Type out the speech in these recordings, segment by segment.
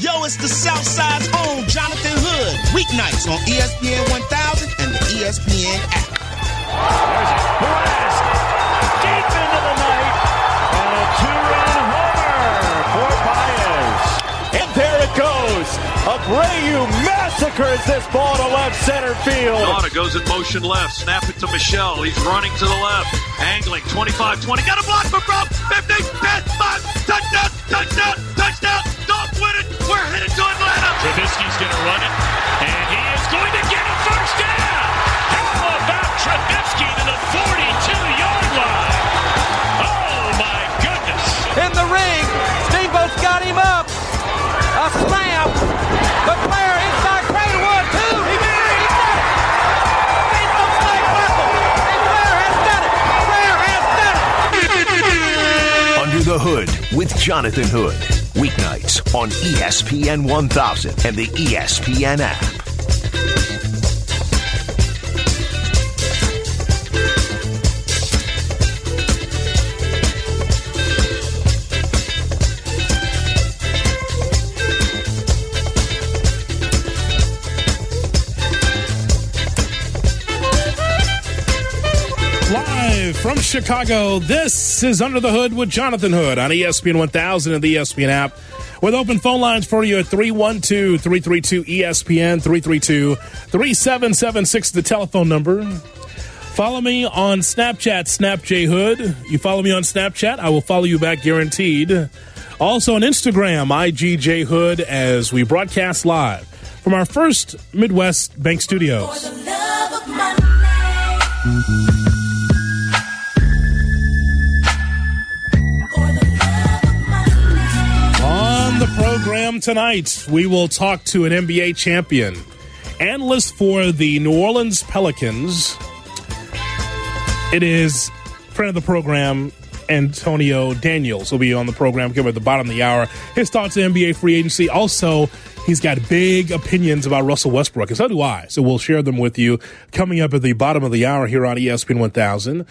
Yo, it's the Southside's own Jonathan Hood. Weeknights on ESPN 1000 and the ESPN app. There's Perez deep into the night. And a two-run homer for Baez. And there it goes. Abreu massacres this ball to left center field. Nauta goes in motion left. Snap it to Michelle. He's running to the left. Angling 25-20. Got a block for Brown. 50, 55, touchdown, touchdown, touchdown. We're headed to Atlanta. Trubisky's going to run it, and he is going to get a first down. How about Trubisky to the 42-yard line? Oh, my goodness. In the ring, Steamboat's got him up. A slam. The player inside Cranewood, too. He did it. He's done it. He's going to play football. The player has done it. The player has done it. Under the Hood with Jonathan Hood. Weeknights on ESPN 1000 and the ESPN app. From Chicago, this is Under the Hood with Jonathan Hood on ESPN 1000 and the ESPN app. With open phone lines for you at 312-332-ESPN, 332-3776, the telephone number. Follow me on Snapchat, SnapJHood. You follow me on Snapchat, I will follow you back guaranteed. Also on Instagram, IGJHood, as we broadcast live from our first Midwest Bank Studios. For the love of my life. The program tonight, we will talk to an NBA champion, analyst for the New Orleans Pelicans. It is friend of the program, Antonio Daniels, will be on the program at the bottom of the hour. His thoughts on NBA free agency. Also, he's got big opinions about Russell Westbrook, and so do I. So we'll share them with you coming up at the bottom of the hour here on ESPN 1000.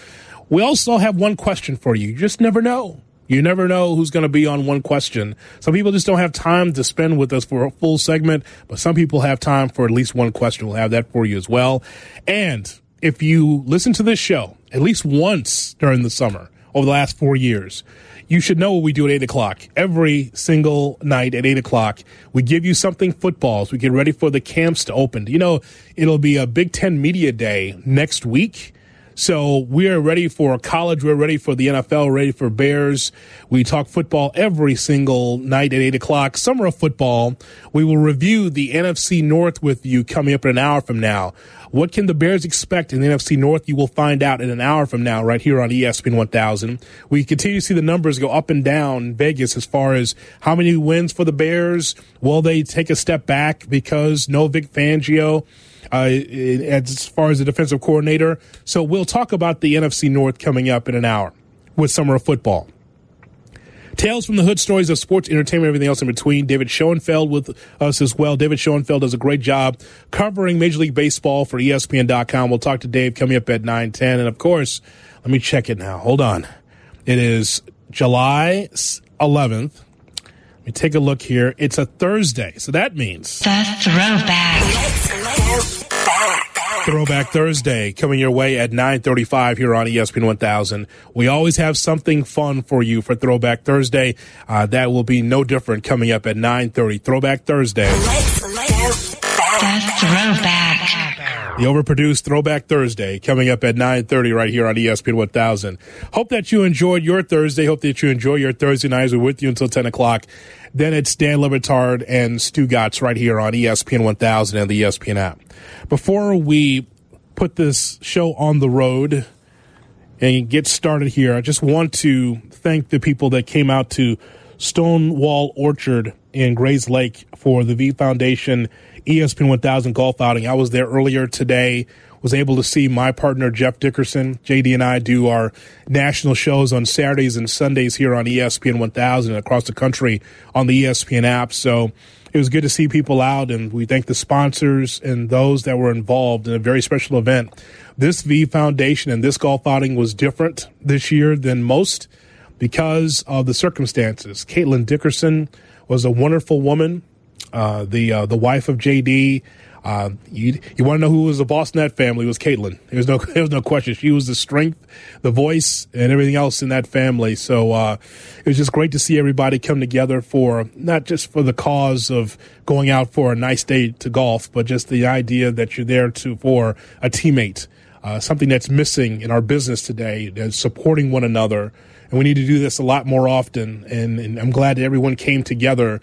We also have one question for you. You just never know. You never know who's going to be on one question. Some people just don't have time to spend with us for a full segment, but some people have time for at least one question. We'll have that for you as well. And if you listen to this show at least once during the summer over the last 4 years, you should know what we do at 8 o'clock. Every single night at 8 o'clock, we give you something football as we get ready for the camps to open. You know, it'll be a Big Ten Media Day next week. So we are ready for college. We're ready for the NFL. We're ready for Bears. We talk football every single night at 8 o'clock. Summer of football. We will review the NFC North with you coming up in an hour from now. What can the Bears expect in the NFC North? You will find out in an hour from now right here on ESPN 1000. We continue to see the numbers go up and down in Vegas as far as how many wins for the Bears. Will they take a step back because no Vic Fangio? As far as the defensive coordinator. So we'll talk about the NFC North coming up in an hour with Summer of Football. Tales from the Hood, stories of sports, entertainment, everything else in between. David Schoenfeld with us as well. David Schoenfeld does a great job covering Major League Baseball for ESPN.com. We'll talk to Dave coming up at 9:10. And, of course, let me check it now. Hold on. It is July 11th. Let me take a look here. It's a Thursday, so that means the Throwback. Throwback Thursday coming your way at 9:35 here on ESPN 1000. We always have something fun for you for Throwback Thursday. That will be no different coming up at 9:30. Throwback Thursday. The overproduced Throwback Thursday coming up at 9:30 right here on ESPN 1000. Hope that you enjoyed your Thursday. Hope that you enjoy your Thursday nights. We're with you until 10 o'clock. Then it's Dan Libertard and Stu Gatz right here on ESPN 1000 and the ESPN app. Before we put this show on the road and get started here, I just want to thank the people that came out to Stonewall Orchard in Grays Lake for the V Foundation ESPN 1000 golf outing. I was there earlier today, was able to see my partner, Jeff Dickerson. JD and I do our national shows on Saturdays and Sundays here on ESPN 1000 across the country on the ESPN app. So it was good to see people out, and we thank the sponsors and those that were involved in a very special event. This V Foundation and this golf outing was different this year than most because of the circumstances. Caitlin Dickerson was a wonderful woman. the wife of JD. You want to know who was the boss in that family? It was Caitlin. There was no question. She was the strength, the voice, and everything else in that family. So it was just great to see everybody come together for not just for the cause of going out for a nice day to golf, but just the idea that you're there for a teammate. Something that's missing in our business today is supporting one another. And we need to do this a lot more often. And I'm glad that everyone came together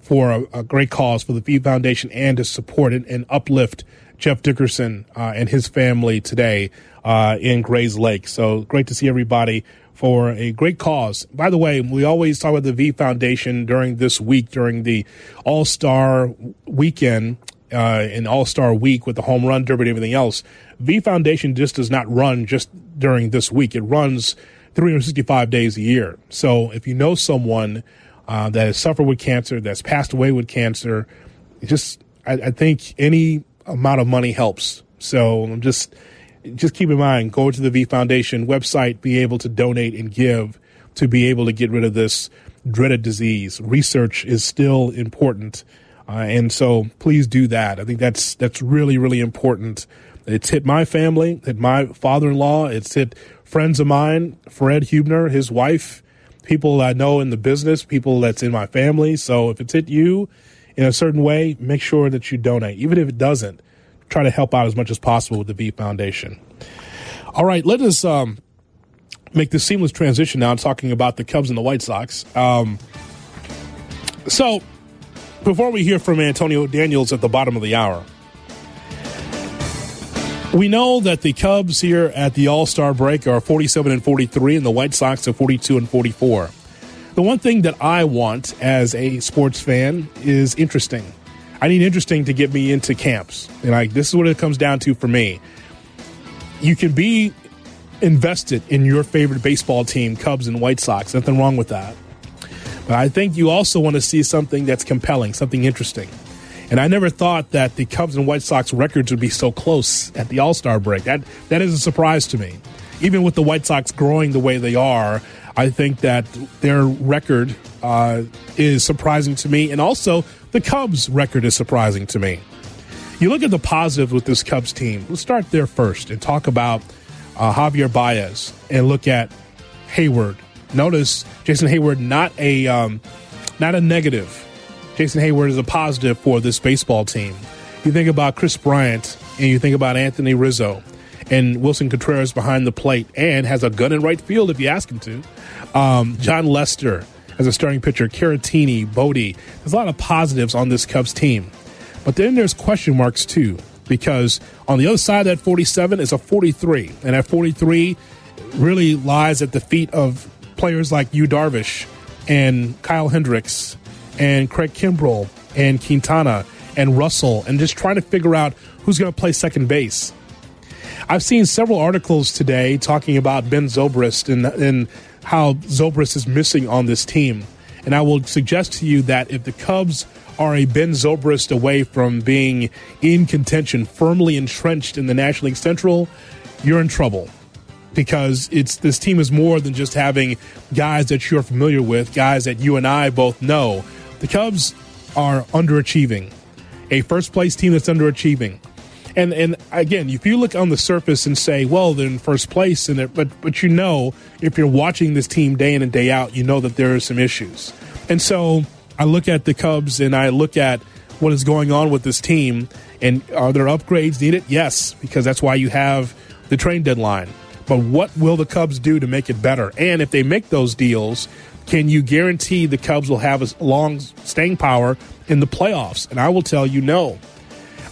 for a great cause, for the V Foundation, and to support it and uplift Jeff Dickerson and his family today in Grays Lake. So great to see everybody for a great cause. By the way, we always talk about the V Foundation during this week, during the All-Star Weekend. An All-Star Week with the Home Run Derby and everything else. V Foundation just does not run just during this week. It runs 365 days a year. So if you know someone that has suffered with cancer, that's passed away with cancer, I think any amount of money helps. So just keep in mind, go to the V Foundation website, be able to donate and give to be able to get rid of this dreaded disease. Research is still important. And so please do that. I think that's really, really important. It's hit my family, hit my father-in-law. It's hit friends of mine, Fred Huebner, his wife, people I know in the business, people that's in my family. So if it's hit you in a certain way, make sure that you donate. Even if it doesn't, try to help out as much as possible with the V Foundation. All right, let us make this seamless transition now. I'm talking about the Cubs and the White Sox. Before we hear from Antonio Daniels at the bottom of the hour, we know that the Cubs here at the All-Star break are 47-43, and the White Sox are 42-44. The one thing that I want as a sports fan is interesting. I need interesting to get me into camps, and this is what it comes down to for me. You can be invested in your favorite baseball team, Cubs and White Sox. Nothing wrong with that. But I think you also want to see something that's compelling, something interesting. And I never thought that the Cubs and White Sox records would be so close at the All-Star break. That is a surprise to me. Even with the White Sox growing the way they are, I think that their record is surprising to me. And also, the Cubs' record is surprising to me. You look at the positive with this Cubs team. Let's start there first and talk about Javier Baez and look at Hayward. Notice Jason Hayward, not a negative. Jason Hayward is a positive for this baseball team. You think about Chris Bryant, and you think about Anthony Rizzo, and Wilson Contreras behind the plate, and has a gun in right field if you ask him to. John Lester as a starting pitcher, Caratini, Bodie. There's a lot of positives on this Cubs team. But then there's question marks, too, because on the other side of that 47 is a 43, and that 43 really lies at the feet of players like Yu Darvish and Kyle Hendricks and Craig Kimbrell and Quintana and Russell, and just trying to figure out who's going to play second base. I've seen several articles today talking about Ben Zobrist and how Zobrist is missing on this team. And I will suggest to you that if the Cubs are a Ben Zobrist away from being in contention, firmly entrenched in the National League Central, you're in trouble. Because this team is more than just having guys that you're familiar with, guys that you and I both know. The Cubs are underachieving, a first-place team that's underachieving. And again, if you look on the surface and say, well, they're in first place, but you know, if you're watching this team day in and day out, you know that there are some issues. And so I look at the Cubs and I look at what is going on with this team, and are there upgrades needed? Yes, because that's why you have the trade deadline. But what will the Cubs do to make it better? And if they make those deals, can you guarantee the Cubs will have a long staying power in the playoffs? And I will tell you no.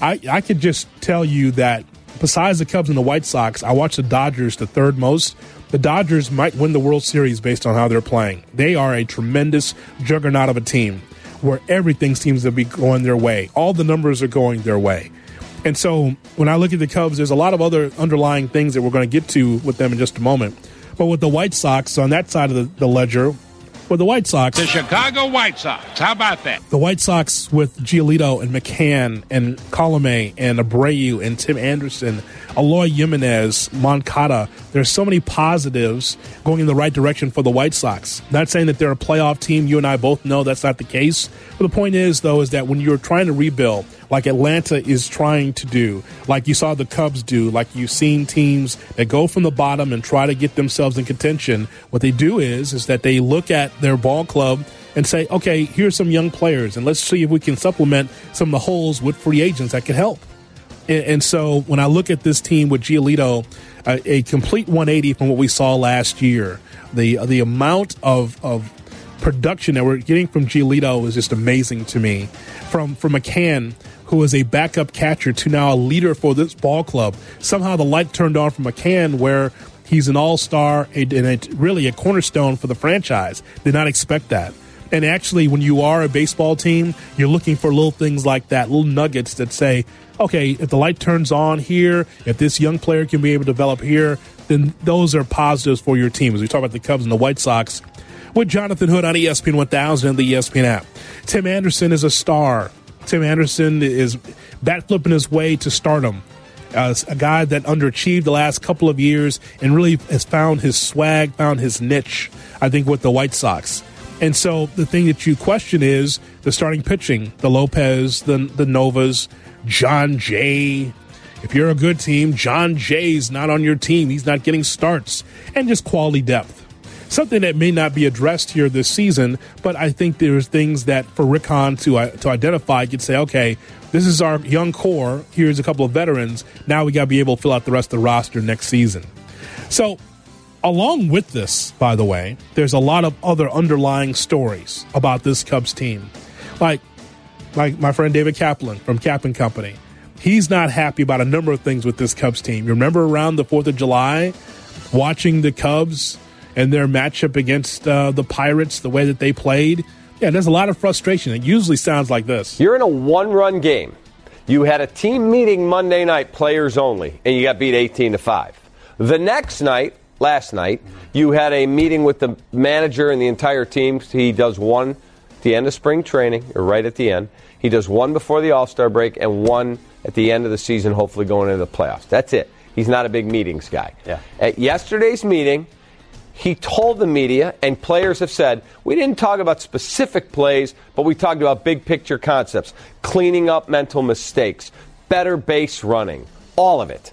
I could just tell you that besides the Cubs and the White Sox, I watch the Dodgers the third most. The Dodgers might win the World Series based on how they're playing. They are a tremendous juggernaut of a team where everything seems to be going their way. All the numbers are going their way. And so when I look at the Cubs, there's a lot of other underlying things that we're going to get to with them in just a moment. But with the White Sox on that side of the ledger, with the White Sox. The Chicago White Sox. How about that? The White Sox with Giolito and McCann and Colome and Abreu and Tim Anderson, Eloy Jimenez, Moncada. There's so many positives going in the right direction for the White Sox. Not saying that they're a playoff team. You and I both know that's not the case. But the point is, though, is that when you're trying to rebuild, like Atlanta is trying to do, like you saw the Cubs do, like you've seen teams that go from the bottom and try to get themselves in contention, what they do is that they look at their ball club and say, okay, here's some young players, and let's see if we can supplement some of the holes with free agents that can help. And so when I look at this team with Giolito, a complete 180 from what we saw last year, the amount of production that we're getting from Giolito is just amazing to me. From McCann, who is a backup catcher, to now a leader for this ball club. Somehow the light turned on for McCann, where he's an all-star and really a cornerstone for the franchise. Did not expect that. And actually, when you are a baseball team, you're looking for little things like that, little nuggets that say, okay, if the light turns on here, if this young player can be able to develop here, then those are positives for your team. As we talk about the Cubs and the White Sox, with Jonathan Hood on ESPN 1000 and the ESPN app. Tim Anderson is a star. Tim Anderson is bat flipping his way to stardom. A guy that underachieved the last couple of years and really has found his swag, found his niche, I think, with the White Sox. And so the thing that you question is the starting pitching, the Lopez, the Novas, John Jay. If you're a good team, John Jay's not on your team. He's not getting starts. And just quality depth. Something that may not be addressed here this season, but I think there's things that for Rick Hahn to identify, you could say, okay, this is our young core. Here's a couple of veterans. Now we got to be able to fill out the rest of the roster next season. So along with this, by the way, there's a lot of other underlying stories about this Cubs team. Like my friend David Kaplan from Kaplan Company. He's not happy about a number of things with this Cubs team. You remember around the 4th of July watching the Cubs and their matchup against the Pirates, the way that they played. Yeah, there's a lot of frustration. It usually sounds like this. You're in a one-run game. You had a team meeting Monday night, players only, and you got beat 18-5. The next night, last night, you had a meeting with the manager and the entire team. He does one at the end of spring training, or right at the end. He does one before the All-Star break and one at the end of the season, hopefully going into the playoffs. That's it. He's not a big meetings guy. Yeah. At yesterday's meeting, he told the media, and players have said, we didn't talk about specific plays, but we talked about big picture concepts, cleaning up mental mistakes, better base running, all of it.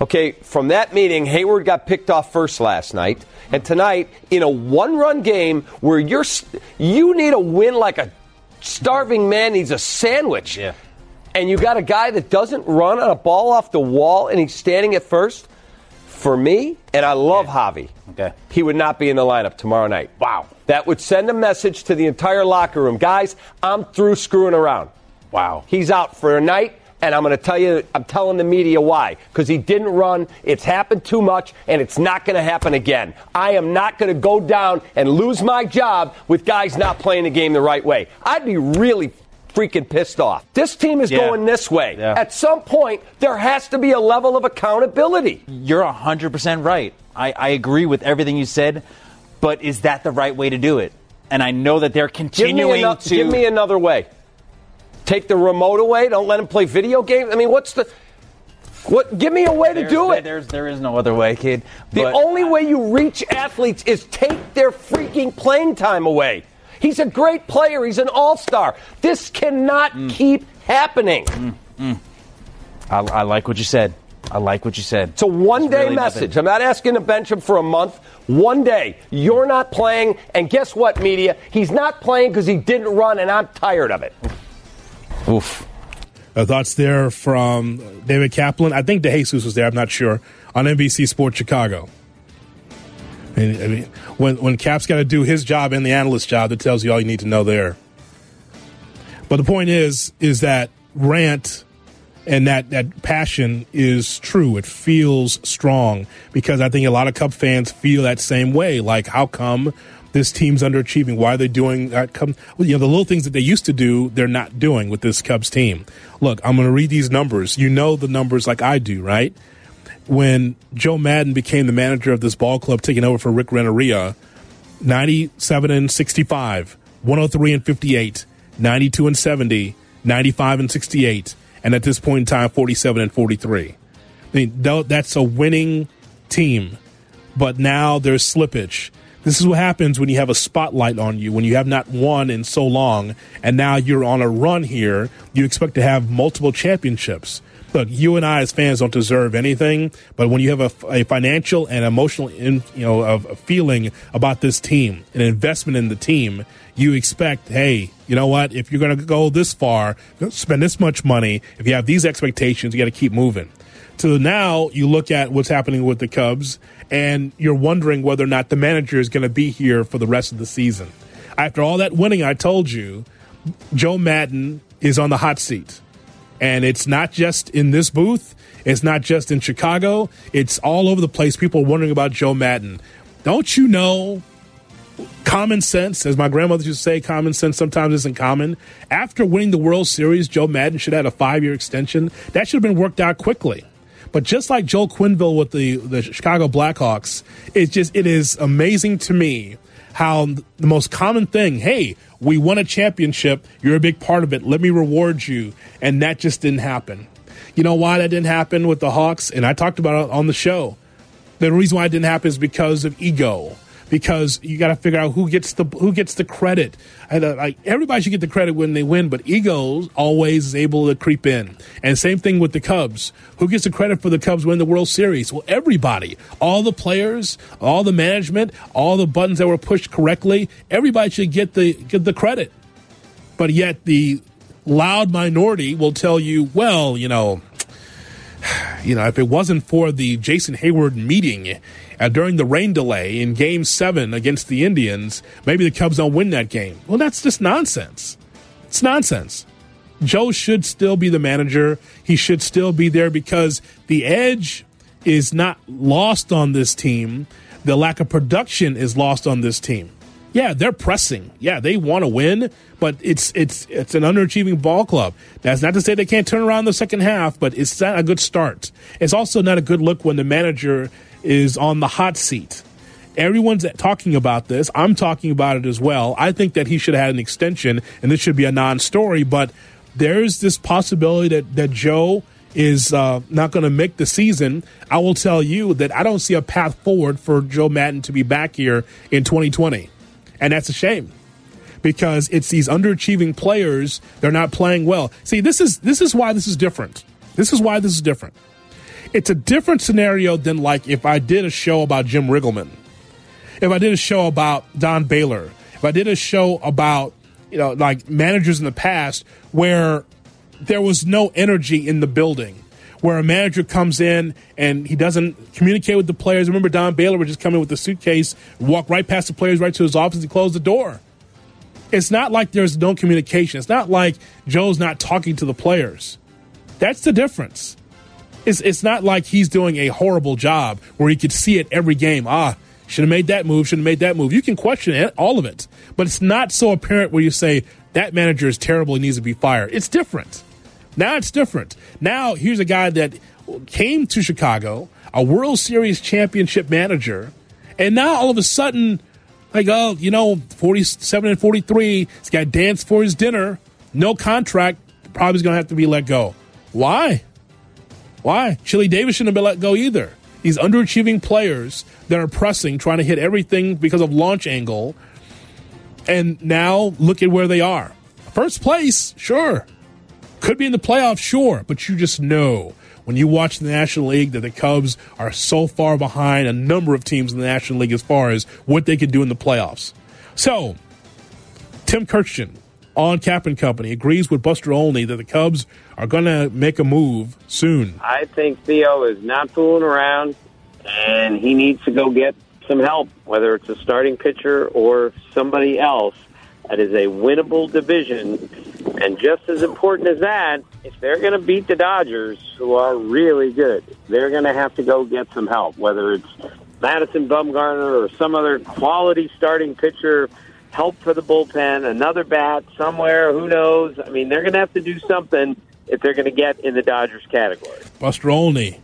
Okay, from that meeting, Hayward got picked off first last night, and tonight, in a one-run game where you need a win like a starving man needs a sandwich, yeah, and you got a guy that doesn't run on a ball off the wall, and he's standing at first. For me, and I love Javi, okay, he would not be in the lineup tomorrow night. Wow. That would send a message to the entire locker room. Guys, I'm through screwing around. Wow. He's out for a night, and I'm going to tell you, I'm telling the media why. Because he didn't run, it's happened too much, and it's not going to happen again. I am not going to go down and lose my job with guys not playing the game the right way. I'd be really freaking pissed off. This team is going this way. Yeah. At some point, there has to be a level of accountability. You're 100% right. I agree with everything you said, but is that the right way to do it? And I know that they're continuing to... Give me another way. Take the remote away? Don't let them play video games? I mean, what's the... What? Give me a way to do it. There is no other way, kid. The only way you reach athletes is take their freaking playing time away. He's a great player. He's an all-star. This cannot keep happening. I like what you said. It's a one-day really message. Nothing. I'm not asking to bench him for a month. One day. You're not playing, and guess what, media? He's not playing because he didn't run, and I'm tired of it. Oof. Thoughts there from David Kaplan. I think DeJesus was there. I'm not sure. On NBC Sports Chicago. I mean, when Cap's got to do his job and the analyst job, that tells you all you need to know there. But the point is that rant and that passion is true. It feels strong because I think a lot of Cub fans feel that same way. Like, how come this team's underachieving? Why are they doing that? The little things that they used to do, they're not doing with this Cubs team. Look, I'm going to read these numbers. You know the numbers like I do, right? When Joe Madden became the manager of this ball club, taking over for Rick Renneria, 97 and 65, 103 and 58, 92 and 70, 95 and 68, and at this point in time, 47 and 43. I mean, that's a winning team, but now there's slippage. This is what happens when you have a spotlight on you, when you have not won in so long, and now you're on a run here. You expect to have multiple championships. Look, you and I as fans don't deserve anything, but when you have a financial and emotional feeling about this team, an investment in the team, you expect, hey, you know what, if you're going to go this far, spend this much money, if you have these expectations, you got to keep moving. So now you look at what's happening with the Cubs, and you're wondering whether or not the manager is going to be here for the rest of the season. After all that winning, I told you, Joe Madden is on the hot seat. And it's not just in this booth. It's not just in Chicago. It's all over the place. People are wondering about Joe Madden. Don't you know common sense? As my grandmother used to say, common sense sometimes isn't common. After winning the World Series, Joe Madden should have had a 5-year extension. That should have been worked out quickly. But just like Joe Quinville with the Chicago Blackhawks, it is amazing to me how the most common thing, hey, we won a championship, you're a big part of it, let me reward you, and that just didn't happen. You know why that didn't happen with the Hawks? And I talked about it on the show. The reason why it didn't happen is because of ego, because you got to figure out who gets the credit. Everybody should get the credit when they win, but ego always is able to creep in. And same thing with the Cubs. Who gets the credit for the Cubs winning the World Series? Well, everybody. All the players, all the management, all the buttons that were pushed correctly, everybody should get the credit. But yet the loud minority will tell you, well, if it wasn't for the Jason Hayward meeting during the rain delay in Game 7 against the Indians, maybe the Cubs don't win that game. Well, that's just nonsense. It's nonsense. Joe should still be the manager. He should still be there because the edge is not lost on this team. The lack of production is lost on this team. Yeah, they're pressing. Yeah, they want to win, but it's an underachieving ball club. That's not to say they can't turn around the second half, but it's not a good start. It's also not a good look when the manager is on the hot seat. Everyone's talking about this. I'm talking about it as well. I think that he should have had an extension, and this should be a non-story, but there's this possibility that Joe is not going to make the season. I will tell you that I don't see a path forward for Joe Madden to be back here in 2020. And that's a shame because it's these underachieving players. They're not playing well. See, this is why this is different. This is why this is different. It's a different scenario than like if I did a show about Jim Riggleman, if I did a show about Don Baylor, if I did a show about, like managers in the past where there was no energy in the building, where a manager comes in and he doesn't communicate with the players. Remember, Don Baylor would just come in with a suitcase, walk right past the players, right to his office, and close the door. It's not like there's no communication. It's not like Joe's not talking to the players. That's the difference. It's not like he's doing a horrible job where he could see it every game. Should have made that move, should have made that move. You can question it, all of it, but it's not so apparent where you say, that manager is terrible, he needs to be fired. It's different. Now it's different. Now here's a guy that came to Chicago, a World Series championship manager, and now all of a sudden, 47 and 43, he's got to dance for his dinner, no contract, probably is going to have to be let go. Why? Chili Davis shouldn't have been let go either. These underachieving players that are pressing, trying to hit everything because of launch angle, and now look at where they are. First place, sure. Could be in the playoffs, sure, but you just know when you watch the National League that the Cubs are so far behind a number of teams in the National League as far as what they could do in the playoffs. So, Tim Kirchner on Cap and Company agrees with Buster Olney that the Cubs are going to make a move soon. I think Theo is not fooling around, and he needs to go get some help, whether it's a starting pitcher or somebody else. That is a winnable division, and just as important as that, if they're going to beat the Dodgers, who are really good, they're going to have to go get some help, whether it's Madison Bumgarner or some other quality starting pitcher, help for the bullpen, another bat somewhere, who knows. I mean, they're going to have to do something if they're going to get in the Dodgers category. Buster Olney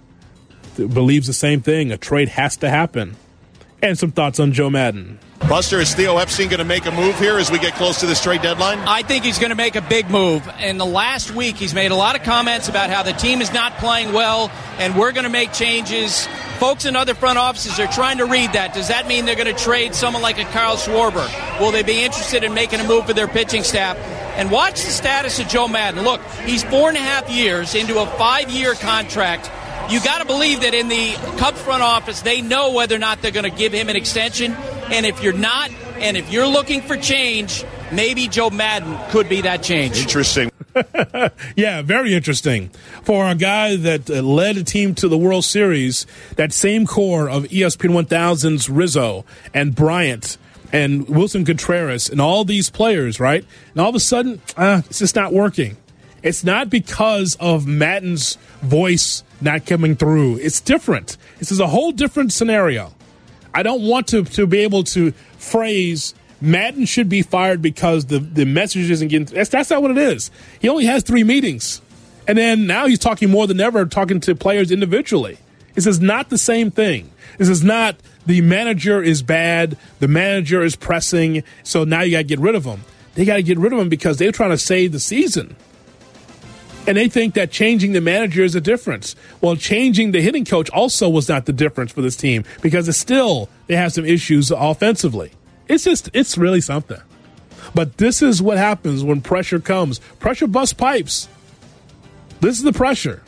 believes the same thing. A trade has to happen. and some thoughts on Joe Madden. Buster, is Theo Epstein going to make a move here as we get close to this trade deadline? I think he's going to make a big move. In the last week, he's made a lot of comments about how the team is not playing well and we're going to make changes. Folks in other front offices are trying to read that. Does that mean they're going to trade someone like a Kyle Schwarber? Will they be interested in making a move for their pitching staff? And watch the status of Joe Madden. Look, he's 4.5 years into a 5-year contract. You got to believe that in the Cubs front office, they know whether or not they're going to give him an extension. And if you're not, and if you're looking for change, maybe Joe Madden could be that change. Interesting. Yeah, very interesting. For a guy that led a team to the World Series, that same core of ESPN 1000's Rizzo and Bryant and Wilson Contreras and all these players, right? And all of a sudden, it's just not working. It's not because of Madden's voice not coming through. It's different. This is a whole different scenario. I don't want to be able to phrase Madden should be fired because the message isn't getting through. That's not what it is. He only has 3 meetings. And then now he's talking more than ever, talking to players individually. This is not the same thing. This is not the manager is bad, the manager is pressing, so now you got to get rid of him. They got to get rid of him because they're trying to save the season. And they think that changing the manager is a difference. Well, changing the hitting coach also was not the difference for this team because it's still they have some issues offensively. It's really something. But this is what happens when pressure comes. Pressure busts pipes. This is the pressure.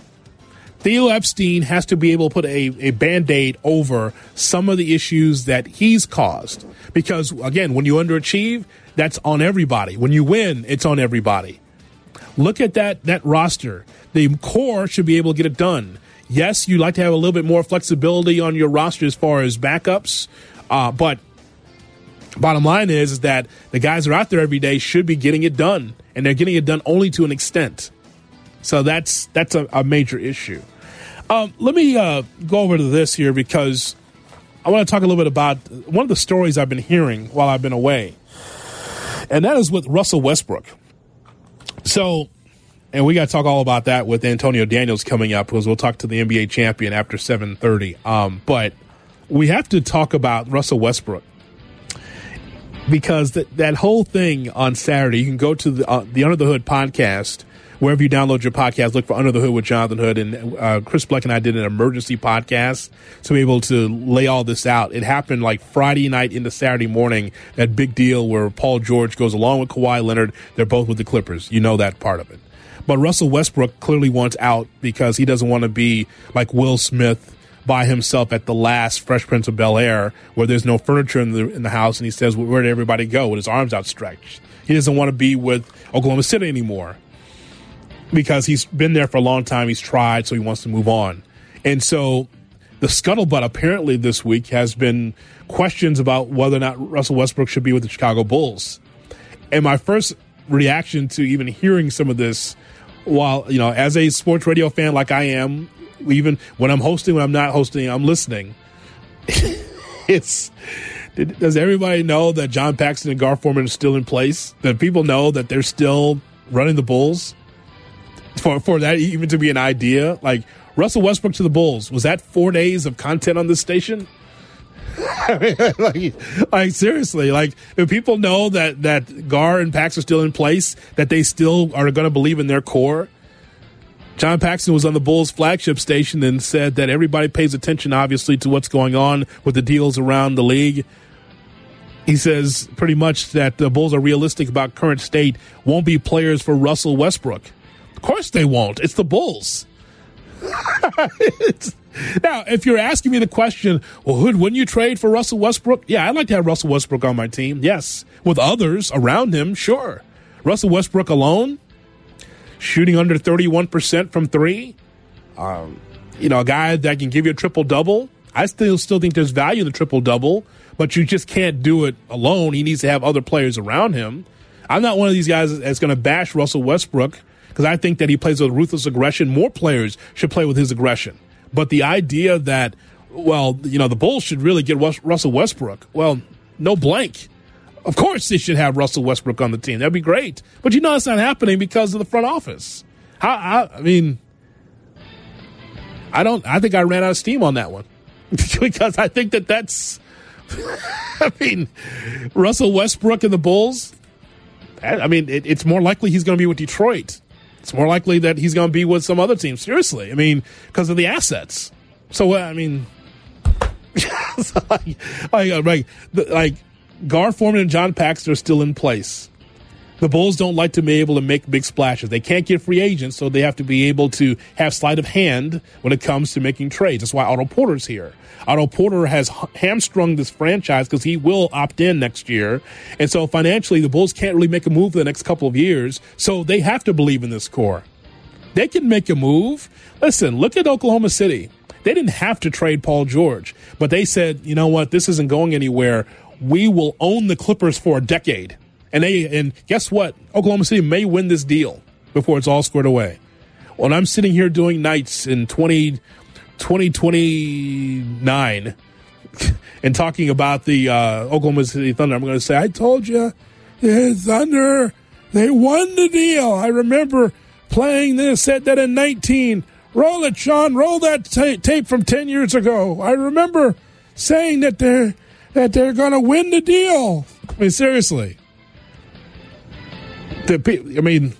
Theo Epstein has to be able to put a Band-Aid over some of the issues that he's caused. Because, again, when you underachieve, that's on everybody. When you win, it's on everybody. Look at that roster. The core should be able to get it done. Yes, you'd like to have a little bit more flexibility on your roster as far as backups, but bottom line is that the guys that are out there every day should be getting it done, and they're getting it done only to an extent. So that's a major issue. Let me go over to this here because I want to talk a little bit about one of the stories I've been hearing while I've been away, and that is with Russell Westbrook. So, and we got to talk all about that with Antonio Daniels coming up because we'll talk to the NBA champion after 7:30. But we have to talk about Russell Westbrook because that whole thing on Saturday, you can go to the Under the Hood podcast, wherever you download your podcast, look for Under the Hood with Jonathan Hood. And Chris Bleck and I did an emergency podcast to be able to lay all this out. It happened like Friday night into Saturday morning, that big deal where Paul George goes along with Kawhi Leonard. They're both with the Clippers. You know that part of it. But Russell Westbrook clearly wants out because he doesn't want to be like Will Smith by himself at the last Fresh Prince of Bel-Air where there's no furniture in the house. And he says, well, where did everybody go? With his arms outstretched. He doesn't want to be with Oklahoma City anymore. Because he's been there for a long time, he's tried, so he wants to move on. And so the scuttlebutt apparently this week has been questions about whether or not Russell Westbrook should be with the Chicago Bulls. And my first reaction to even hearing some of this, while, you know, as a sports radio fan like I am, even when I'm hosting, when I'm not hosting, I'm listening. Does everybody know that John Paxson and Gar Forman are still in place? That people know that they're still running the Bulls? For that even to be an idea, like Russell Westbrook to the Bulls, was that 4 days of content on this station? I mean, like seriously, like if people know that Gar and Pax are still in place, that they still are going to believe in their core. John Paxson was on the Bulls flagship station and said that everybody pays attention, obviously, to what's going on with the deals around the league. He says pretty much that the Bulls are realistic about current state, won't be players for Russell Westbrook. Of course they won't. It's the Bulls. Now, if you're asking me the question, well, Hood, wouldn't you trade for Russell Westbrook? Yeah, I'd like to have Russell Westbrook on my team. Yes. With others around him, sure. Russell Westbrook alone, shooting under 31% from three. You know, a guy that can give you a triple-double. I still think there's value in the triple-double, but you just can't do it alone. He needs to have other players around him. I'm not one of these guys that's going to bash Russell Westbrook, because I think that he plays with ruthless aggression. More players should play with his aggression. But the idea that, well, you know, the Bulls should really get Russell Westbrook, well, no blank. Of course they should have Russell Westbrook on the team. That'd be great. But you know it's not happening because of the front office. I think I ran out of steam on that one because I think that's I mean, Russell Westbrook and the Bulls, I mean, it's more likely he's going to be with Detroit. It's more likely that he's going to be with some other team. Seriously. I mean, because of the assets. So, I mean, like Gar Forman and John Paxson are still in place. The Bulls don't like to be able to make big splashes. They can't get free agents, so they have to be able to have sleight of hand when it comes to making trades. That's why Otto Porter's here. Otto Porter has hamstrung this franchise because he will opt in next year. And so financially, the Bulls can't really make a move for the next couple of years, so they have to believe in this core. They can make a move. Listen, look at Oklahoma City. They didn't have to trade Paul George, but they said, you know what, this isn't going anywhere. We will own the Clippers for a decade. And guess what? Oklahoma City may win this deal before it's all squared away. When I'm sitting here doing nights in 2029 and talking about the Oklahoma City Thunder, I'm going to say, I told you, the Thunder, they won the deal. I remember playing this, said that in 19. Roll it, Sean. Roll that tape from 10 years ago. I remember saying that they're going to win the deal. I mean, seriously. I mean,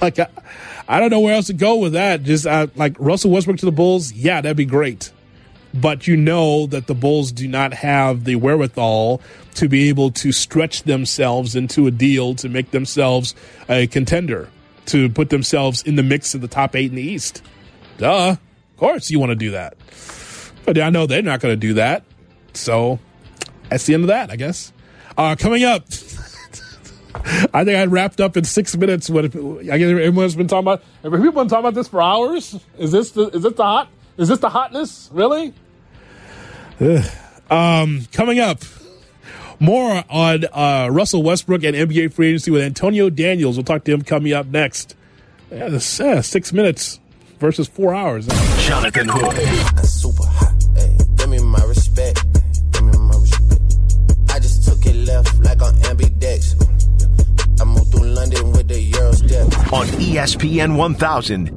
like, I don't know where else to go with that. Just like Russell Westbrook to the Bulls, yeah, that'd be great. But you know that the Bulls do not have the wherewithal to be able to stretch themselves into a deal to make themselves a contender, to put themselves in the mix of the top 8 in the East. Duh. Of course you want to do that. But I know they're not going to do that. So that's the end of that, I guess. Coming up... I think I wrapped up in 6 minutes. What I guess everyone's been talking about. Have people been talking about this for hours? Is this the hotness? Really? Coming up, more on Russell Westbrook and NBA free agency with Antonio Daniels. We'll talk to him coming up next. Yeah, 6 minutes versus 4 hours. Jonathan Hood. That's super hot. Hey, give me my respect. Give me my respect. I just took it left like on ambidex. I moved through London with the Eurostep. On ESPN 1000.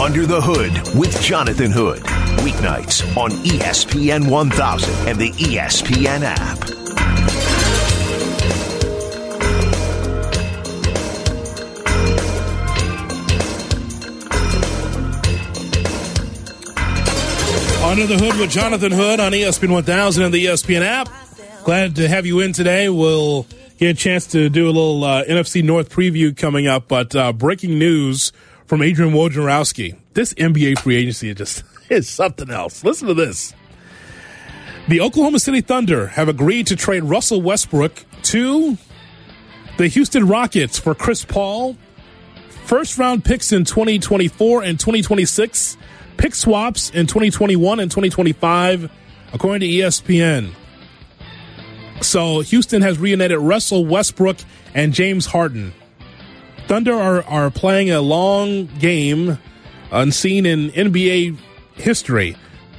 Under the Hood with Jonathan Hood. Weeknights on ESPN 1000 and the ESPN app. Under the Hood with Jonathan Hood on ESPN 1000 and the ESPN app. Glad to have you in today. We'll get a chance to do a little NFC North preview coming up, but breaking news from Adrian Wojnarowski. This NBA free agency is something else. Listen to this. The Oklahoma City Thunder have agreed to trade Russell Westbrook to the Houston Rockets for Chris Paul, first-round picks in 2024 and 2026, pick swaps in 2021 and 2025, according to ESPN. So Houston has reunited Russell Westbrook and James Harden. Thunder are playing a long game unseen in NBA history.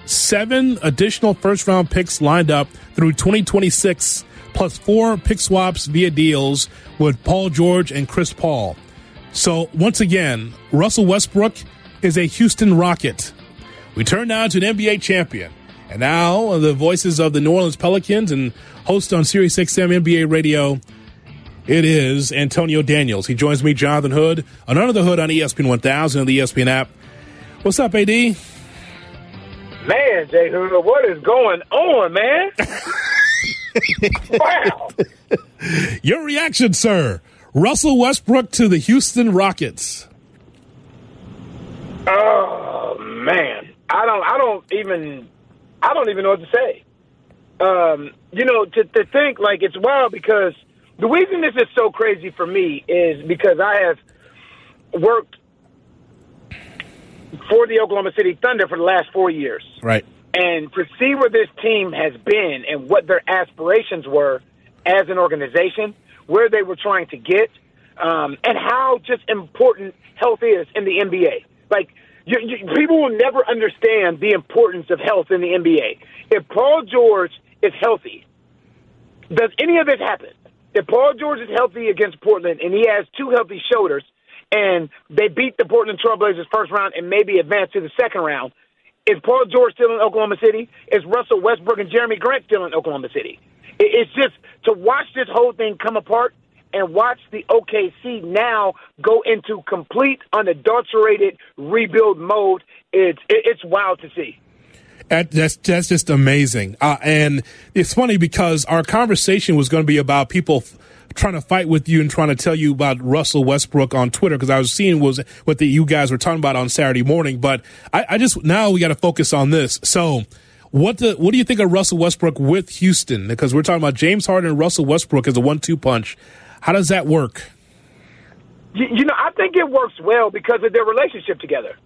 7 additional first-round picks lined up through 2026, plus 4 pick swaps via deals with Paul George and Chris Paul. So once again, Russell Westbrook is a Houston Rocket. We turn now to an NBA champion. And now the voices of the New Orleans Pelicans and host on Sirius XM NBA Radio, it is Antonio Daniels. He joins me, Jonathan Hood, on Under the Hood on ESPN 1000 and the ESPN app. What's up, AD? Man, J. Hood, what is going on, man? Wow. Your reaction, sir. Russell Westbrook to the Houston Rockets. Oh, man. I don't even know what to say. You know, to think, like, it's wild because the reason this is so crazy for me is because I have worked for the Oklahoma City Thunder for the last 4 years. Right. And to see where this team has been and what their aspirations were as an organization, where they were trying to get, and how just important health is in the NBA. Like, people will never understand the importance of health in the NBA. If Paul George is healthy, does any of this happen? If Paul George is healthy against Portland and he has 2 healthy shoulders and they beat the Portland Trail Blazers first round and maybe advance to the second round, Is Paul George still in Oklahoma City? Is Russell Westbrook and Jeremy Grant still in Oklahoma City? It's just to watch this whole thing come apart and watch the OKC now go into complete, unadulterated rebuild mode. It's wild to see. That's just amazing. And it's funny because our conversation was going to be about people trying to fight with you and trying to tell you about Russell Westbrook on Twitter, because I was seeing was what you guys were talking about on Saturday morning. But I just now we got to focus on this. So what do you think of Russell Westbrook with Houston? Because we're talking about James Harden and Russell Westbrook as a 1-2 punch. How does that work? You know, I think it works well because of their relationship together.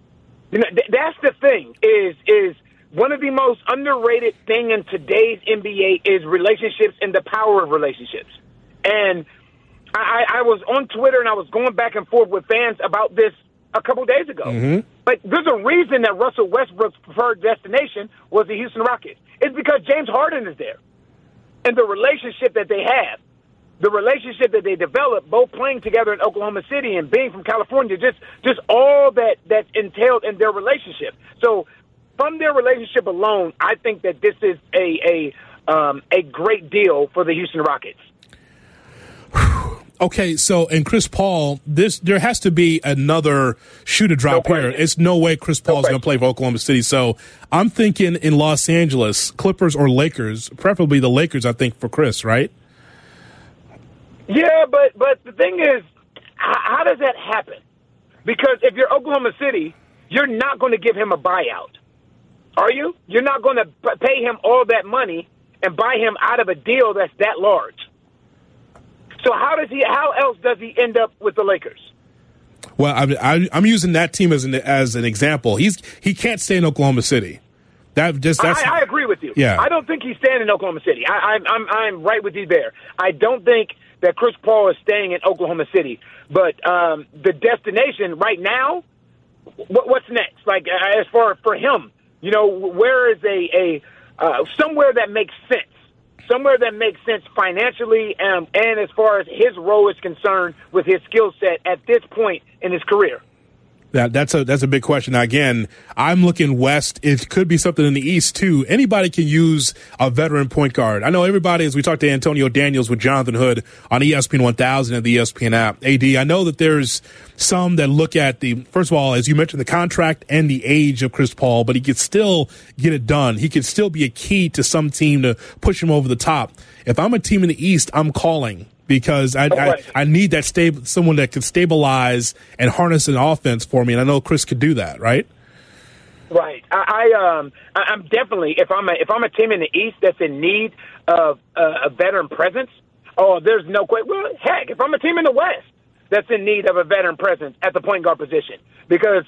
You know, that's the thing is one of the most underrated thing in today's NBA is relationships and the power of relationships. And I was on Twitter and I was going back and forth with fans about this a couple days ago. Mm-hmm. But there's a reason that Russell Westbrook's preferred destination was the Houston Rockets. It's because James Harden is there. And the relationship that they have, the relationship that they developed, both playing together in Oklahoma City and being from California, just all that's entailed in their relationship. So from their relationship alone, I think that this is a great deal for the Houston Rockets. Okay, so and Chris Paul, there has to be another shoot-to-drop player. It's no way Chris Paul's going to play for Oklahoma City. So I'm thinking in Los Angeles, Clippers or Lakers, preferably the Lakers, I think, for Chris, right? Yeah, but the thing is, how does that happen? Because if you're Oklahoma City, you're not going to give him a buyout, are you? You're not going to pay him all that money and buy him out of a deal that's that large. So how else does he end up with the Lakers? Well, I'm using that team as an example. He can't stay in Oklahoma City. I agree with you. Yeah. I don't think he's staying in Oklahoma City. I'm right with you there. I don't think that Chris Paul is staying in Oklahoma City, but the destination right now. What's next? Like as far for him, you know, where is a somewhere that makes sense. Somewhere that makes sense financially and as far as his role is concerned with his skill set at this point in his career. That's a big question. Now, again, I'm looking west. It could be something in the east, too. Anybody can use a veteran point guard. I know everybody, as we talked to Antonio Daniels with Jonathan Hood on ESPN 1000 and the ESPN app. AD, I know that there's some that look at first of all, as you mentioned, the contract and the age of Chris Paul, but he could still get it done. He could still be a key to some team to push him over the top. If I'm a team in the east, I'm calling. Because I need that someone that can stabilize and harness an offense for me, and I know Chris could do that, right? Right. I'm definitely if I'm a team in the East that's in need of a veteran presence. Oh, there's no question. Well, heck, if I'm a team in the West that's in need of a veteran presence at the point guard position, because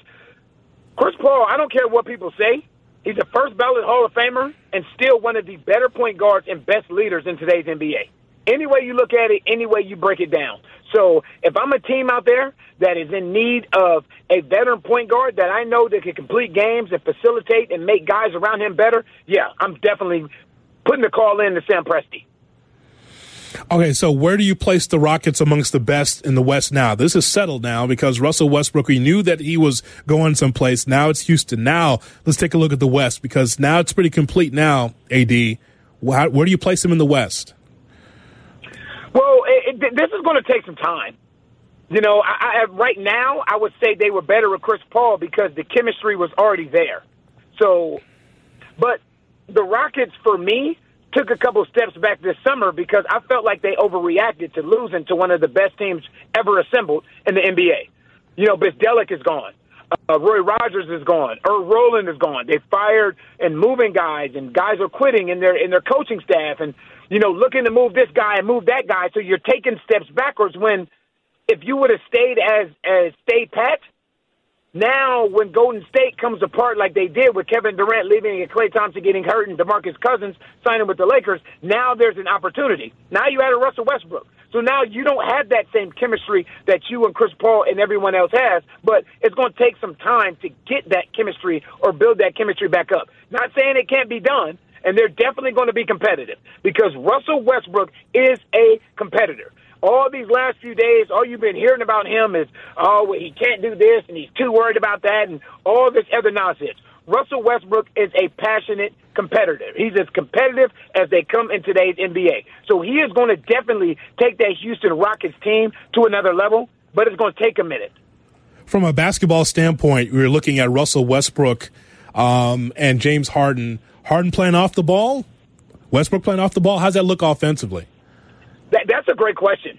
Chris Paul, I don't care what people say, he's a first ballot Hall of Famer and still one of the better point guards and best leaders in today's NBA. Any way you look at it, any way you break it down. So if I'm a team out there that is in need of a veteran point guard that I know that can complete games and facilitate and make guys around him better, yeah, I'm definitely putting the call in to Sam Presti. Okay, so where do you place the Rockets amongst the best in the West now? This is settled now because Russell Westbrook, we knew that he was going someplace. Now it's Houston. Now let's take a look at the West because now it's pretty complete now, AD. Where do you place him in the West? Well, this is going to take some time. You know, right now, I would say they were better with Chris Paul because the chemistry was already there. So, but the Rockets, for me, took a couple steps back this summer because I felt like they overreacted to losing to one of the best teams ever assembled in the NBA. You know, Bisdelic is gone. Roy Rogers is gone. Earl Roland is gone. They fired and moving guys, and guys are quitting in their coaching staff and, you know, looking to move this guy and move that guy. So you're taking steps backwards when if you would have stayed as stay pat, now when Golden State comes apart like they did with Kevin Durant leaving and Klay Thompson getting hurt and DeMarcus Cousins signing with the Lakers, now there's an opportunity. Now you add a Russell Westbrook. So now you don't have that same chemistry that you and Chris Paul and everyone else has, but it's going to take some time to get that chemistry or build that chemistry back up. Not saying it can't be done, and they're definitely going to be competitive because Russell Westbrook is a competitor. All these last few days, all you've been hearing about him is, oh, well, he can't do this, and he's too worried about that, and all this other nonsense. Russell Westbrook is a passionate competitor. He's as competitive as they come in today's NBA. So he is going to definitely take that Houston Rockets team to another level, but it's going to take a minute. From a basketball standpoint, we were looking at Russell Westbrook and James Harden. Harden playing off the ball, Westbrook playing off the ball. How's that look offensively? That's a great question.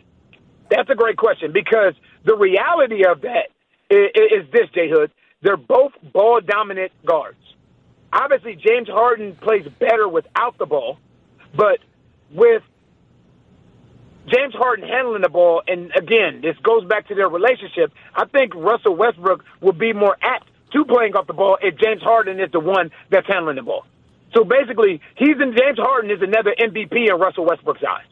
That's a great question, because the reality of that is this, Jay Hood. They're both ball-dominant guards. Obviously, James Harden plays better without the ball, but with James Harden handling the ball, and again, this goes back to their relationship, I think Russell Westbrook will be more apt to playing off the ball if James Harden is the one that's handling the ball. So basically, James Harden is another MVP in Russell Westbrook's eyes.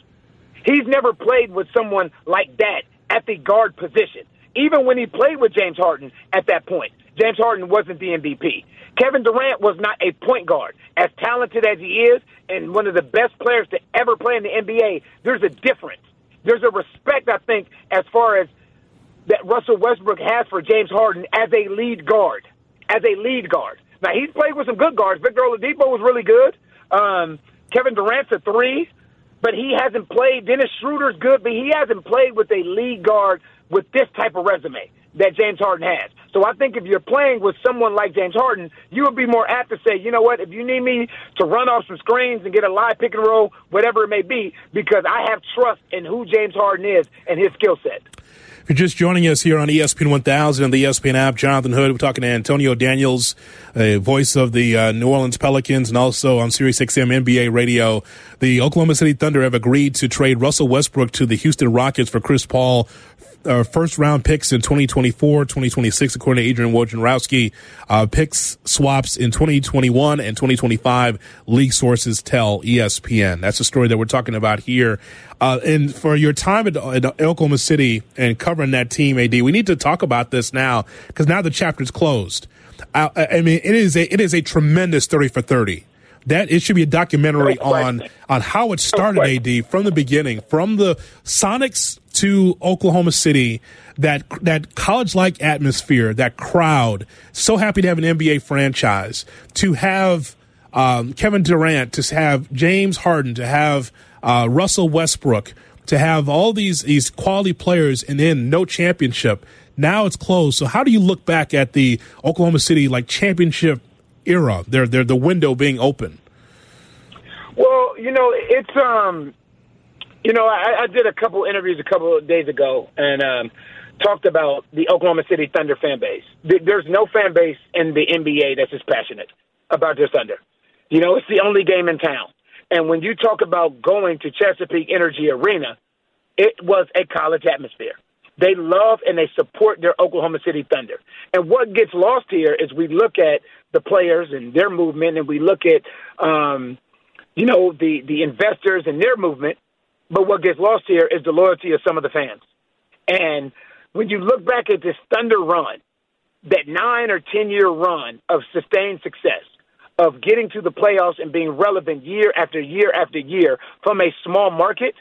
He's never played with someone like that at the guard position. Even when he played with James Harden at that point, James Harden wasn't the MVP. Kevin Durant was not a point guard. As talented as he is and one of the best players to ever play in the NBA, there's a difference. There's a respect, I think, as far as that Russell Westbrook has for James Harden as a lead guard. As a lead guard. Now, he's played with some good guards. Victor Oladipo was really good. Kevin Durant's a three, but he hasn't played. Dennis Schroeder's good, but he hasn't played with a lead guard with this type of resume that James Harden has. So I think if you're playing with someone like James Harden, you would be more apt to say, you know what, if you need me to run off some screens and get a live pick and roll, whatever it may be, because I have trust in who James Harden is and his skill set. If you're just joining us here on ESPN 1000 and the ESPN app, Jonathan Hood, we're talking to Antonio Daniels, a voice of the New Orleans Pelicans, and also on Sirius XM NBA Radio. The Oklahoma City Thunder have agreed to trade Russell Westbrook to the Houston Rockets for Chris Paul, first-round picks in 2024, 2026, according to Adrian Wojnarowski. Picks swaps in 2021 and 2025, league sources tell ESPN. That's the story that we're talking about here. And for your time at Oklahoma City and covering that team, AD, we need to talk about this now, because now the chapter's closed. I mean, it is a tremendous 30 for 30. That it should be a documentary on how it started, AD, from the beginning, from the Sonics to Oklahoma City, that college-like atmosphere, that crowd, so happy to have an NBA franchise, to have Kevin Durant, to have James Harden, to have Russell Westbrook, to have all these quality players, and then no championship. Now it's closed. So how do you look back at the Oklahoma City championship era, they're the window being open? Well, it's I did a couple interviews a couple of days ago and talked about the Oklahoma City Thunder fan base. There's no fan base in the NBA that's as passionate about their Thunder. It's the only game in town. And when you talk about going to Chesapeake Energy Arena, it was a college atmosphere. They love and they support their Oklahoma City Thunder. And what gets lost here is we look at the players and their movement, and we look at, the investors and their movement. But what gets lost here is the loyalty of some of the fans. And when you look back at this Thunder run, that 9 or 10 year run of sustained success, of getting to the playoffs and being relevant year after year after year from a small market,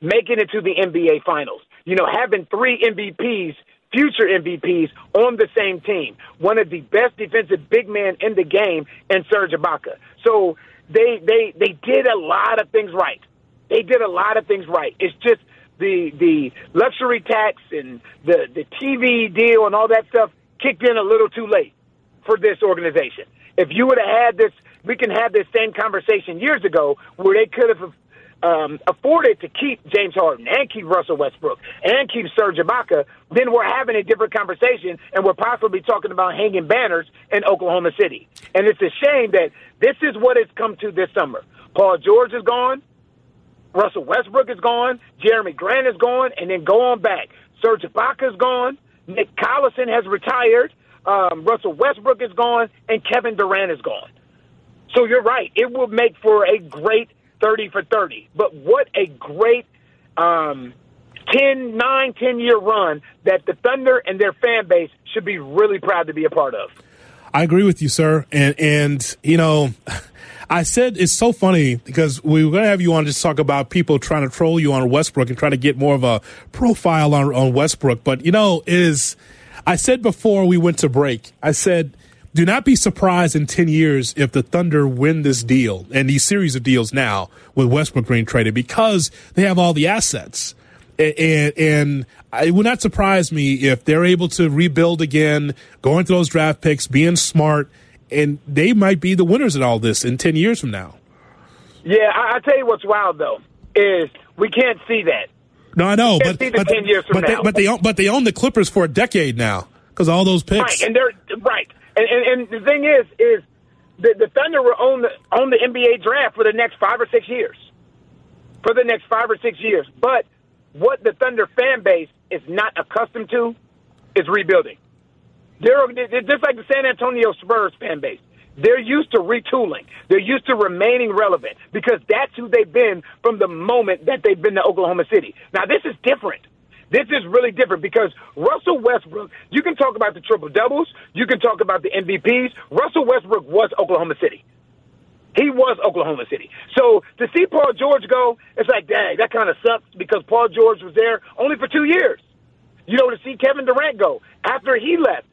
making it to the NBA Finals. Having three MVPs, future MVPs, on the same team. One of the best defensive big men in the game, and Serge Ibaka. So they did a lot of things right. They did a lot of things right. It's just the luxury tax and the TV deal and all that stuff kicked in a little too late for this organization. If you would have had this, we can have this same conversation years ago where they could have afforded to keep James Harden and keep Russell Westbrook and keep Serge Ibaka, then we're having a different conversation and we're possibly talking about hanging banners in Oklahoma City. And it's a shame that this is what it's come to this summer. Paul George is gone, Russell Westbrook is gone, Jeremy Grant is gone, and then go on back. Serge Ibaka is gone, Nick Collison has retired, Russell Westbrook is gone, and Kevin Durant is gone. So you're right, it will make for a great 30 for 30. But what a great 10-year run that the Thunder and their fan base should be really proud to be a part of. I agree with you, sir. And I said it's so funny because we were going to have you on just talk about people trying to troll you on Westbrook and trying to get more of a profile on Westbrook. But, I said before we went to break, I said do not be surprised in 10 years if the Thunder win this deal and these series of deals now with Westbrook being traded, because they have all the assets. And it would not surprise me if they're able to rebuild again, going through those draft picks, being smart, and they might be the winners in all this in 10 years from now. Yeah, I tell you what's wild, though, is we can't see that. No, I know, but they own the Clippers for a decade now because all those picks. Right, and they're right. And the thing is the Thunder will own the NBA draft for the next 5 or 6 years. For the next 5 or 6 years. But what the Thunder fan base is not accustomed to is rebuilding. They're just like the San Antonio Spurs fan base. They're used to retooling. They're used to remaining relevant because that's who they've been from the moment that they've been to Oklahoma City. Now, this is different. This is really different because Russell Westbrook, you can talk about the triple-doubles. You can talk about the MVPs. Russell Westbrook was Oklahoma City. He was Oklahoma City. So to see Paul George go, it's like, dang, that kind of sucks because Paul George was there only for 2 years. You know, to see Kevin Durant go after he left,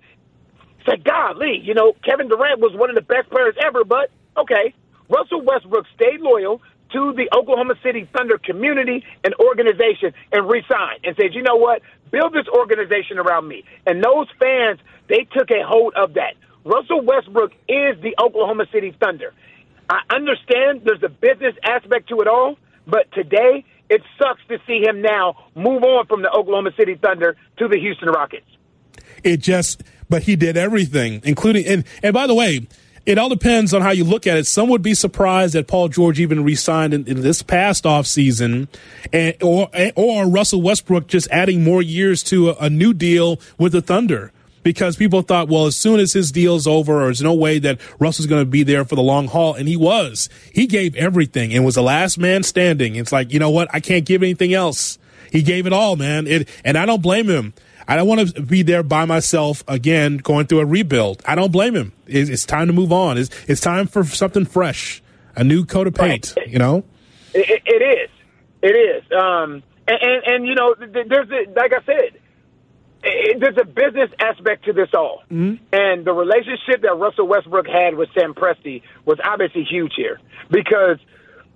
it's like, golly, you know, Kevin Durant was one of the best players ever, but okay. Russell Westbrook stayed loyal to the Oklahoma City Thunder community and organization and re-signed and said, you know what, build this organization around me. And those fans, they took a hold of that. Russell Westbrook is the Oklahoma City Thunder. I understand there's a business aspect to it all, but today it sucks to see him now move on from the Oklahoma City Thunder to the Houston Rockets. But he did everything, including and by the way, it all depends on how you look at it. Some would be surprised that Paul George even re-signed in this past offseason, or Russell Westbrook just adding more years to a new deal with the Thunder. Because people thought, well, as soon as his deal's over, there's no way that Russell's going to be there for the long haul. And he was. He gave everything and was the last man standing. It's like, you know what? I can't give anything else. He gave it all, man. And I don't blame him. I don't want to be there by myself again going through a rebuild. I don't blame him. It's time to move on. It's time for something fresh, a new coat of paint, you know? It is. And you know, like I said, there's a business aspect to this all. Mm-hmm. And the relationship that Russell Westbrook had with Sam Presti was obviously huge here because,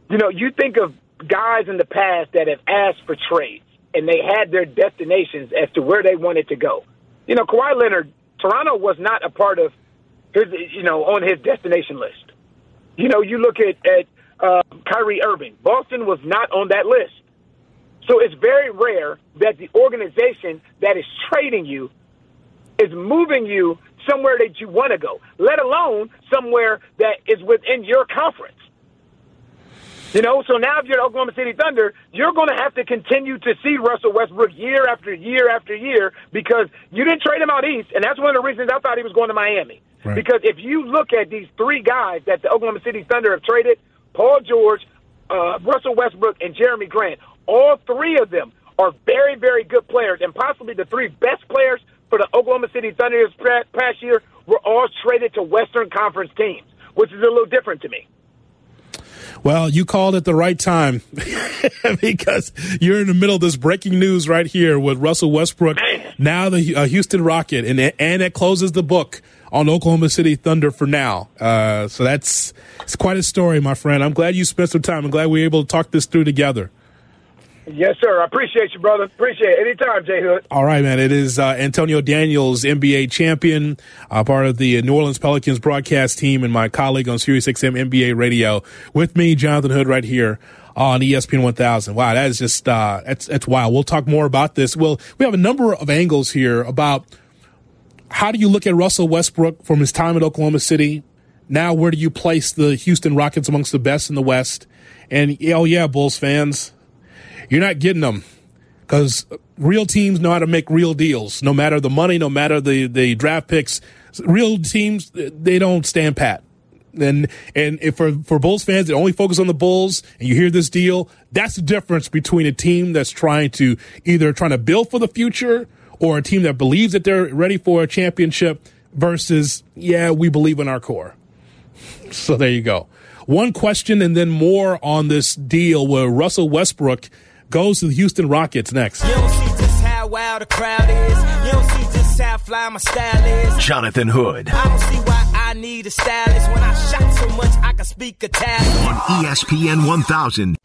you know, you think of guys in the past that have asked for trades and they had their destinations as to where they wanted to go. You know, Kawhi Leonard, Toronto was not a part of his, you know, on his destination list. You know, you look at Kyrie Irving. Boston was not on that list. So it's very rare that the organization that is trading you is moving you somewhere that you want to go, let alone somewhere that is within your conference. You know, so now if you're the Oklahoma City Thunder, you're going to have to continue to see Russell Westbrook year after year after year because you didn't trade him out east, and that's one of the reasons I thought he was going to Miami. Right. Because if you look at these three guys that the Oklahoma City Thunder have traded, Paul George, Russell Westbrook, and Jeremy Grant, all three of them are very, very good players, and possibly the three best players for the Oklahoma City Thunder this past year were all traded to Western Conference teams, which is a little different to me. Well, you called at the right time because you're in the middle of this breaking news right here with Russell Westbrook, now the Houston Rocket, and it closes the book on Oklahoma City Thunder for now. So it's quite a story, my friend. I'm glad you spent some time. I'm glad we were able to talk this through together. Yes, sir. I appreciate you, brother. Appreciate it. Anytime, Jay Hood. All right, man. It is Antonio Daniels, NBA champion, part of the New Orleans Pelicans broadcast team, and my colleague on Sirius XM NBA Radio. With me, Jonathan Hood, right here on ESPN 1000. Wow, that is just that's wild. We'll talk more about this. Well, we have a number of angles here about how do you look at Russell Westbrook from his time at Oklahoma City. Now, where do you place the Houston Rockets amongst the best in the West? And, oh, yeah, Bulls fans, you're not getting them because real teams know how to make real deals. No matter the money, no matter the draft picks, real teams, they don't stand pat. And if for Bulls fans that only focus on the Bulls and you hear this deal, that's the difference between a team that's trying to build for the future or a team that believes that they're ready for a championship versus, yeah, we believe in our core. So there you go. One question and then more on this deal where Russell Westbrook goes to the Houston Rockets next. You don't see just how wild the crowd is. You don't see just how fly my style is. Jonathan Hood. I don't see why I need a stylist when I shot so much I can speak Italian. On ESPN 1000.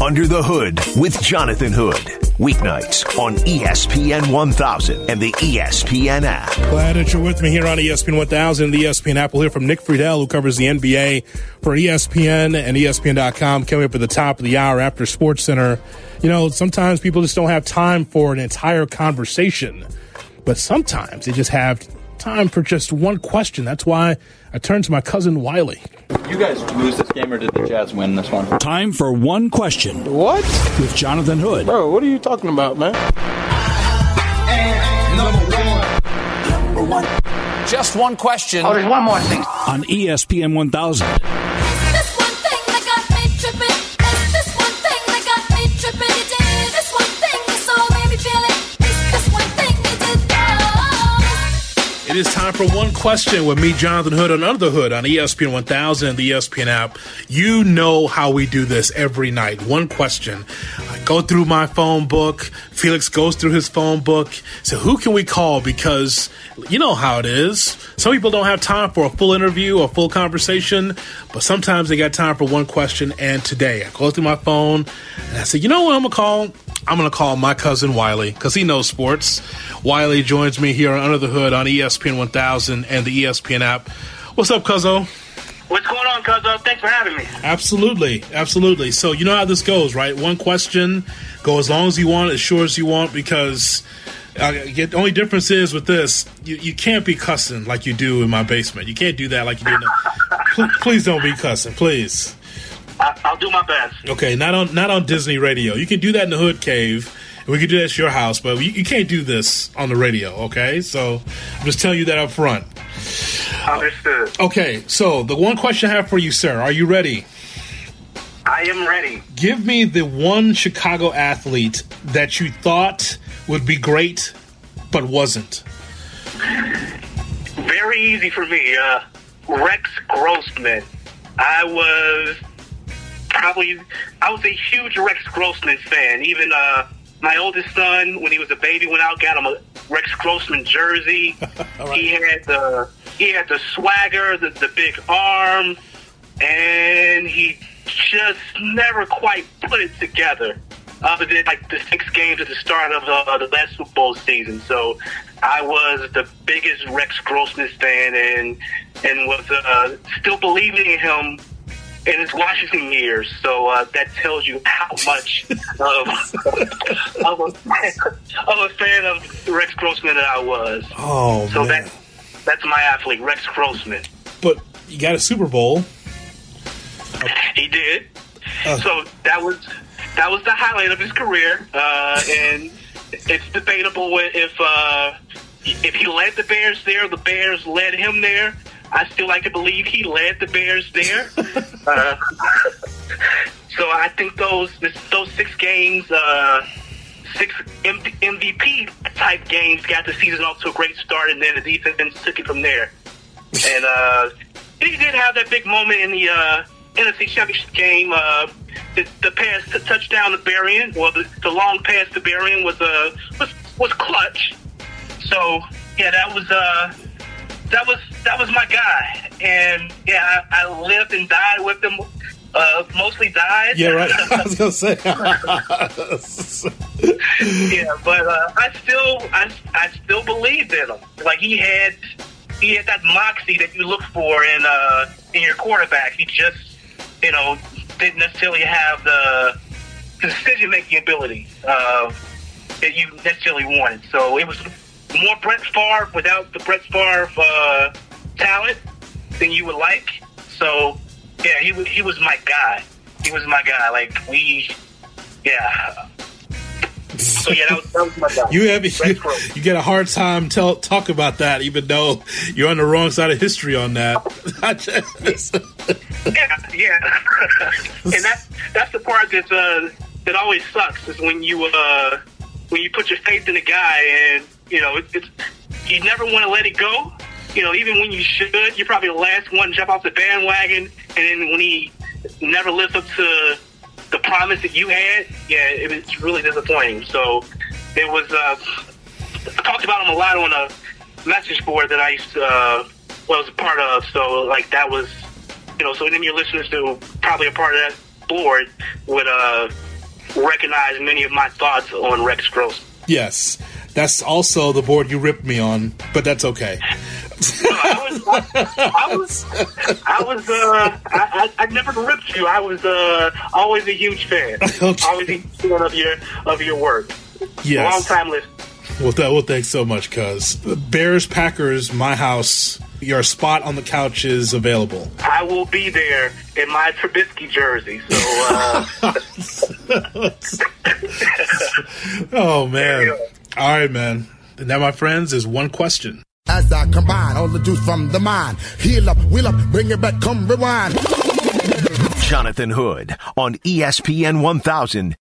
Under the Hood with Jonathan Hood. Weeknights on ESPN 1000 and the ESPN app. Glad that you're with me here on ESPN 1000 and the ESPN app. We'll hear from Nick Friedel, who covers the NBA for ESPN and ESPN.com, coming up at the top of the hour after SportsCenter. You know, sometimes people just don't have time for an entire conversation, but sometimes they just have time for just one question. That's why I turned to my cousin Wiley. You guys lose this game, or did the Jazz win this one? Time for one question. What? With Jonathan Hood. Bro, what are you talking about, man? And number one. Just one question. Oh, there's one more thing. On ESPN 1000. There's this one thing that got me tripping. There's this one thing that got me tripping. You did this one thing that so made me feel it. This one thing you did. Oh. It is time for one question with me, Jonathan Hood, and Under the Hood on ESPN 1000, the ESPN app. You know how we do this every night. One question. I go through my phone book. Felix goes through his phone book. So who can we call? Because you know how it is. Some people don't have time for a full interview or full conversation, but sometimes they got time for one question. And today I go through my phone and I say, you know what I'm going to call? I'm going to call my cousin Wiley because he knows sports. Wiley joins me here on Under the Hood on ESPN 1000 and the ESPN app. What's up, Cuzzo? What's going on, Cuzzo? Thanks for having me. Absolutely. Absolutely. So you know how this goes, right? One question, go as long as you want, as short as you want, because the only difference is with this, you can't be cussing like you do in my basement. You can't do that like you do in the... Please don't be cussing, please. I'll do my best. Okay, not on Disney radio. You can do that in the Hood Cave. We can do that at your house, but you can't do this on the radio, okay? So I'm just telling you that up front. Understood. Okay, so the one question I have for you, sir, are you ready? I am ready. Give me the one Chicago athlete that you thought would be great but wasn't. Very easy for me. Rex Grossman. I was a huge Rex Grossman fan. Even my oldest son, when he was a baby, went out, got him a Rex Grossman jersey. Right. He had the swagger, the big arm, and he just never quite put it together. Other than like the 6 games at the start of the last Super Bowl season, so I was the biggest Rex Grossman fan, and was still believing in him in his Washington years. So that tells you how much of a fan of Rex Grossman that I was. Oh, so man. That's my athlete, Rex Grossman. But you got a Super Bowl. He did. So that was the highlight of his career, and it's debatable if he led the Bears there, the Bears led him there. I still like to believe he led the Bears there. So I think those 6 games, 6 MVP-type games got the season off to a great start, and then the defense took it from there. And he did have that big moment in the NFC Championship game. The pass, the touchdown to Berrien, well, the long pass to Berrien was clutch. So yeah, that was my guy, and yeah, I lived and died with him. Mostly died. Yeah, right. I was gonna say. Yeah, but I still believed in him. Like he had that moxie that you look for in your quarterback. He just, you know, didn't necessarily have the decision-making ability that you necessarily wanted. So it was more Brett Favre without the Brett Favre talent than you would like. So, yeah, he was my guy. He was my guy. Like, yeah. So, yeah, that was my guy. You get a hard time talk about that, even though you're on the wrong side of history on that. Yeah. And that's the part that always sucks is when you put your faith in a guy and, you know, you never want to let it go. You know, even when you should, you're probably the last one to jump off the bandwagon. And then when he never lives up to the promise that you had, yeah, it was really disappointing. So It was, I talked about them a lot on a message board that I used to, well, I was a part of. So, like, that was, you know, so then your listeners who probably a part of that board would recognize many of my thoughts on Rex Grossman. Yes. That's also the board you ripped me on, but that's okay. I never ripped you. I was always a huge fan. Okay. Always a huge fan of your work. Yes. Long time listener. Well, thanks so much, cuz. Bears, Packers, my house. Your spot on the couch is available. I will be there in my Trubisky jersey. So, oh, man. All right, man. And that, my friends, is one question. As I combine all the juice from the mind, heal up, wheel up, bring it back, come rewind. Jonathan Hood on ESPN 1000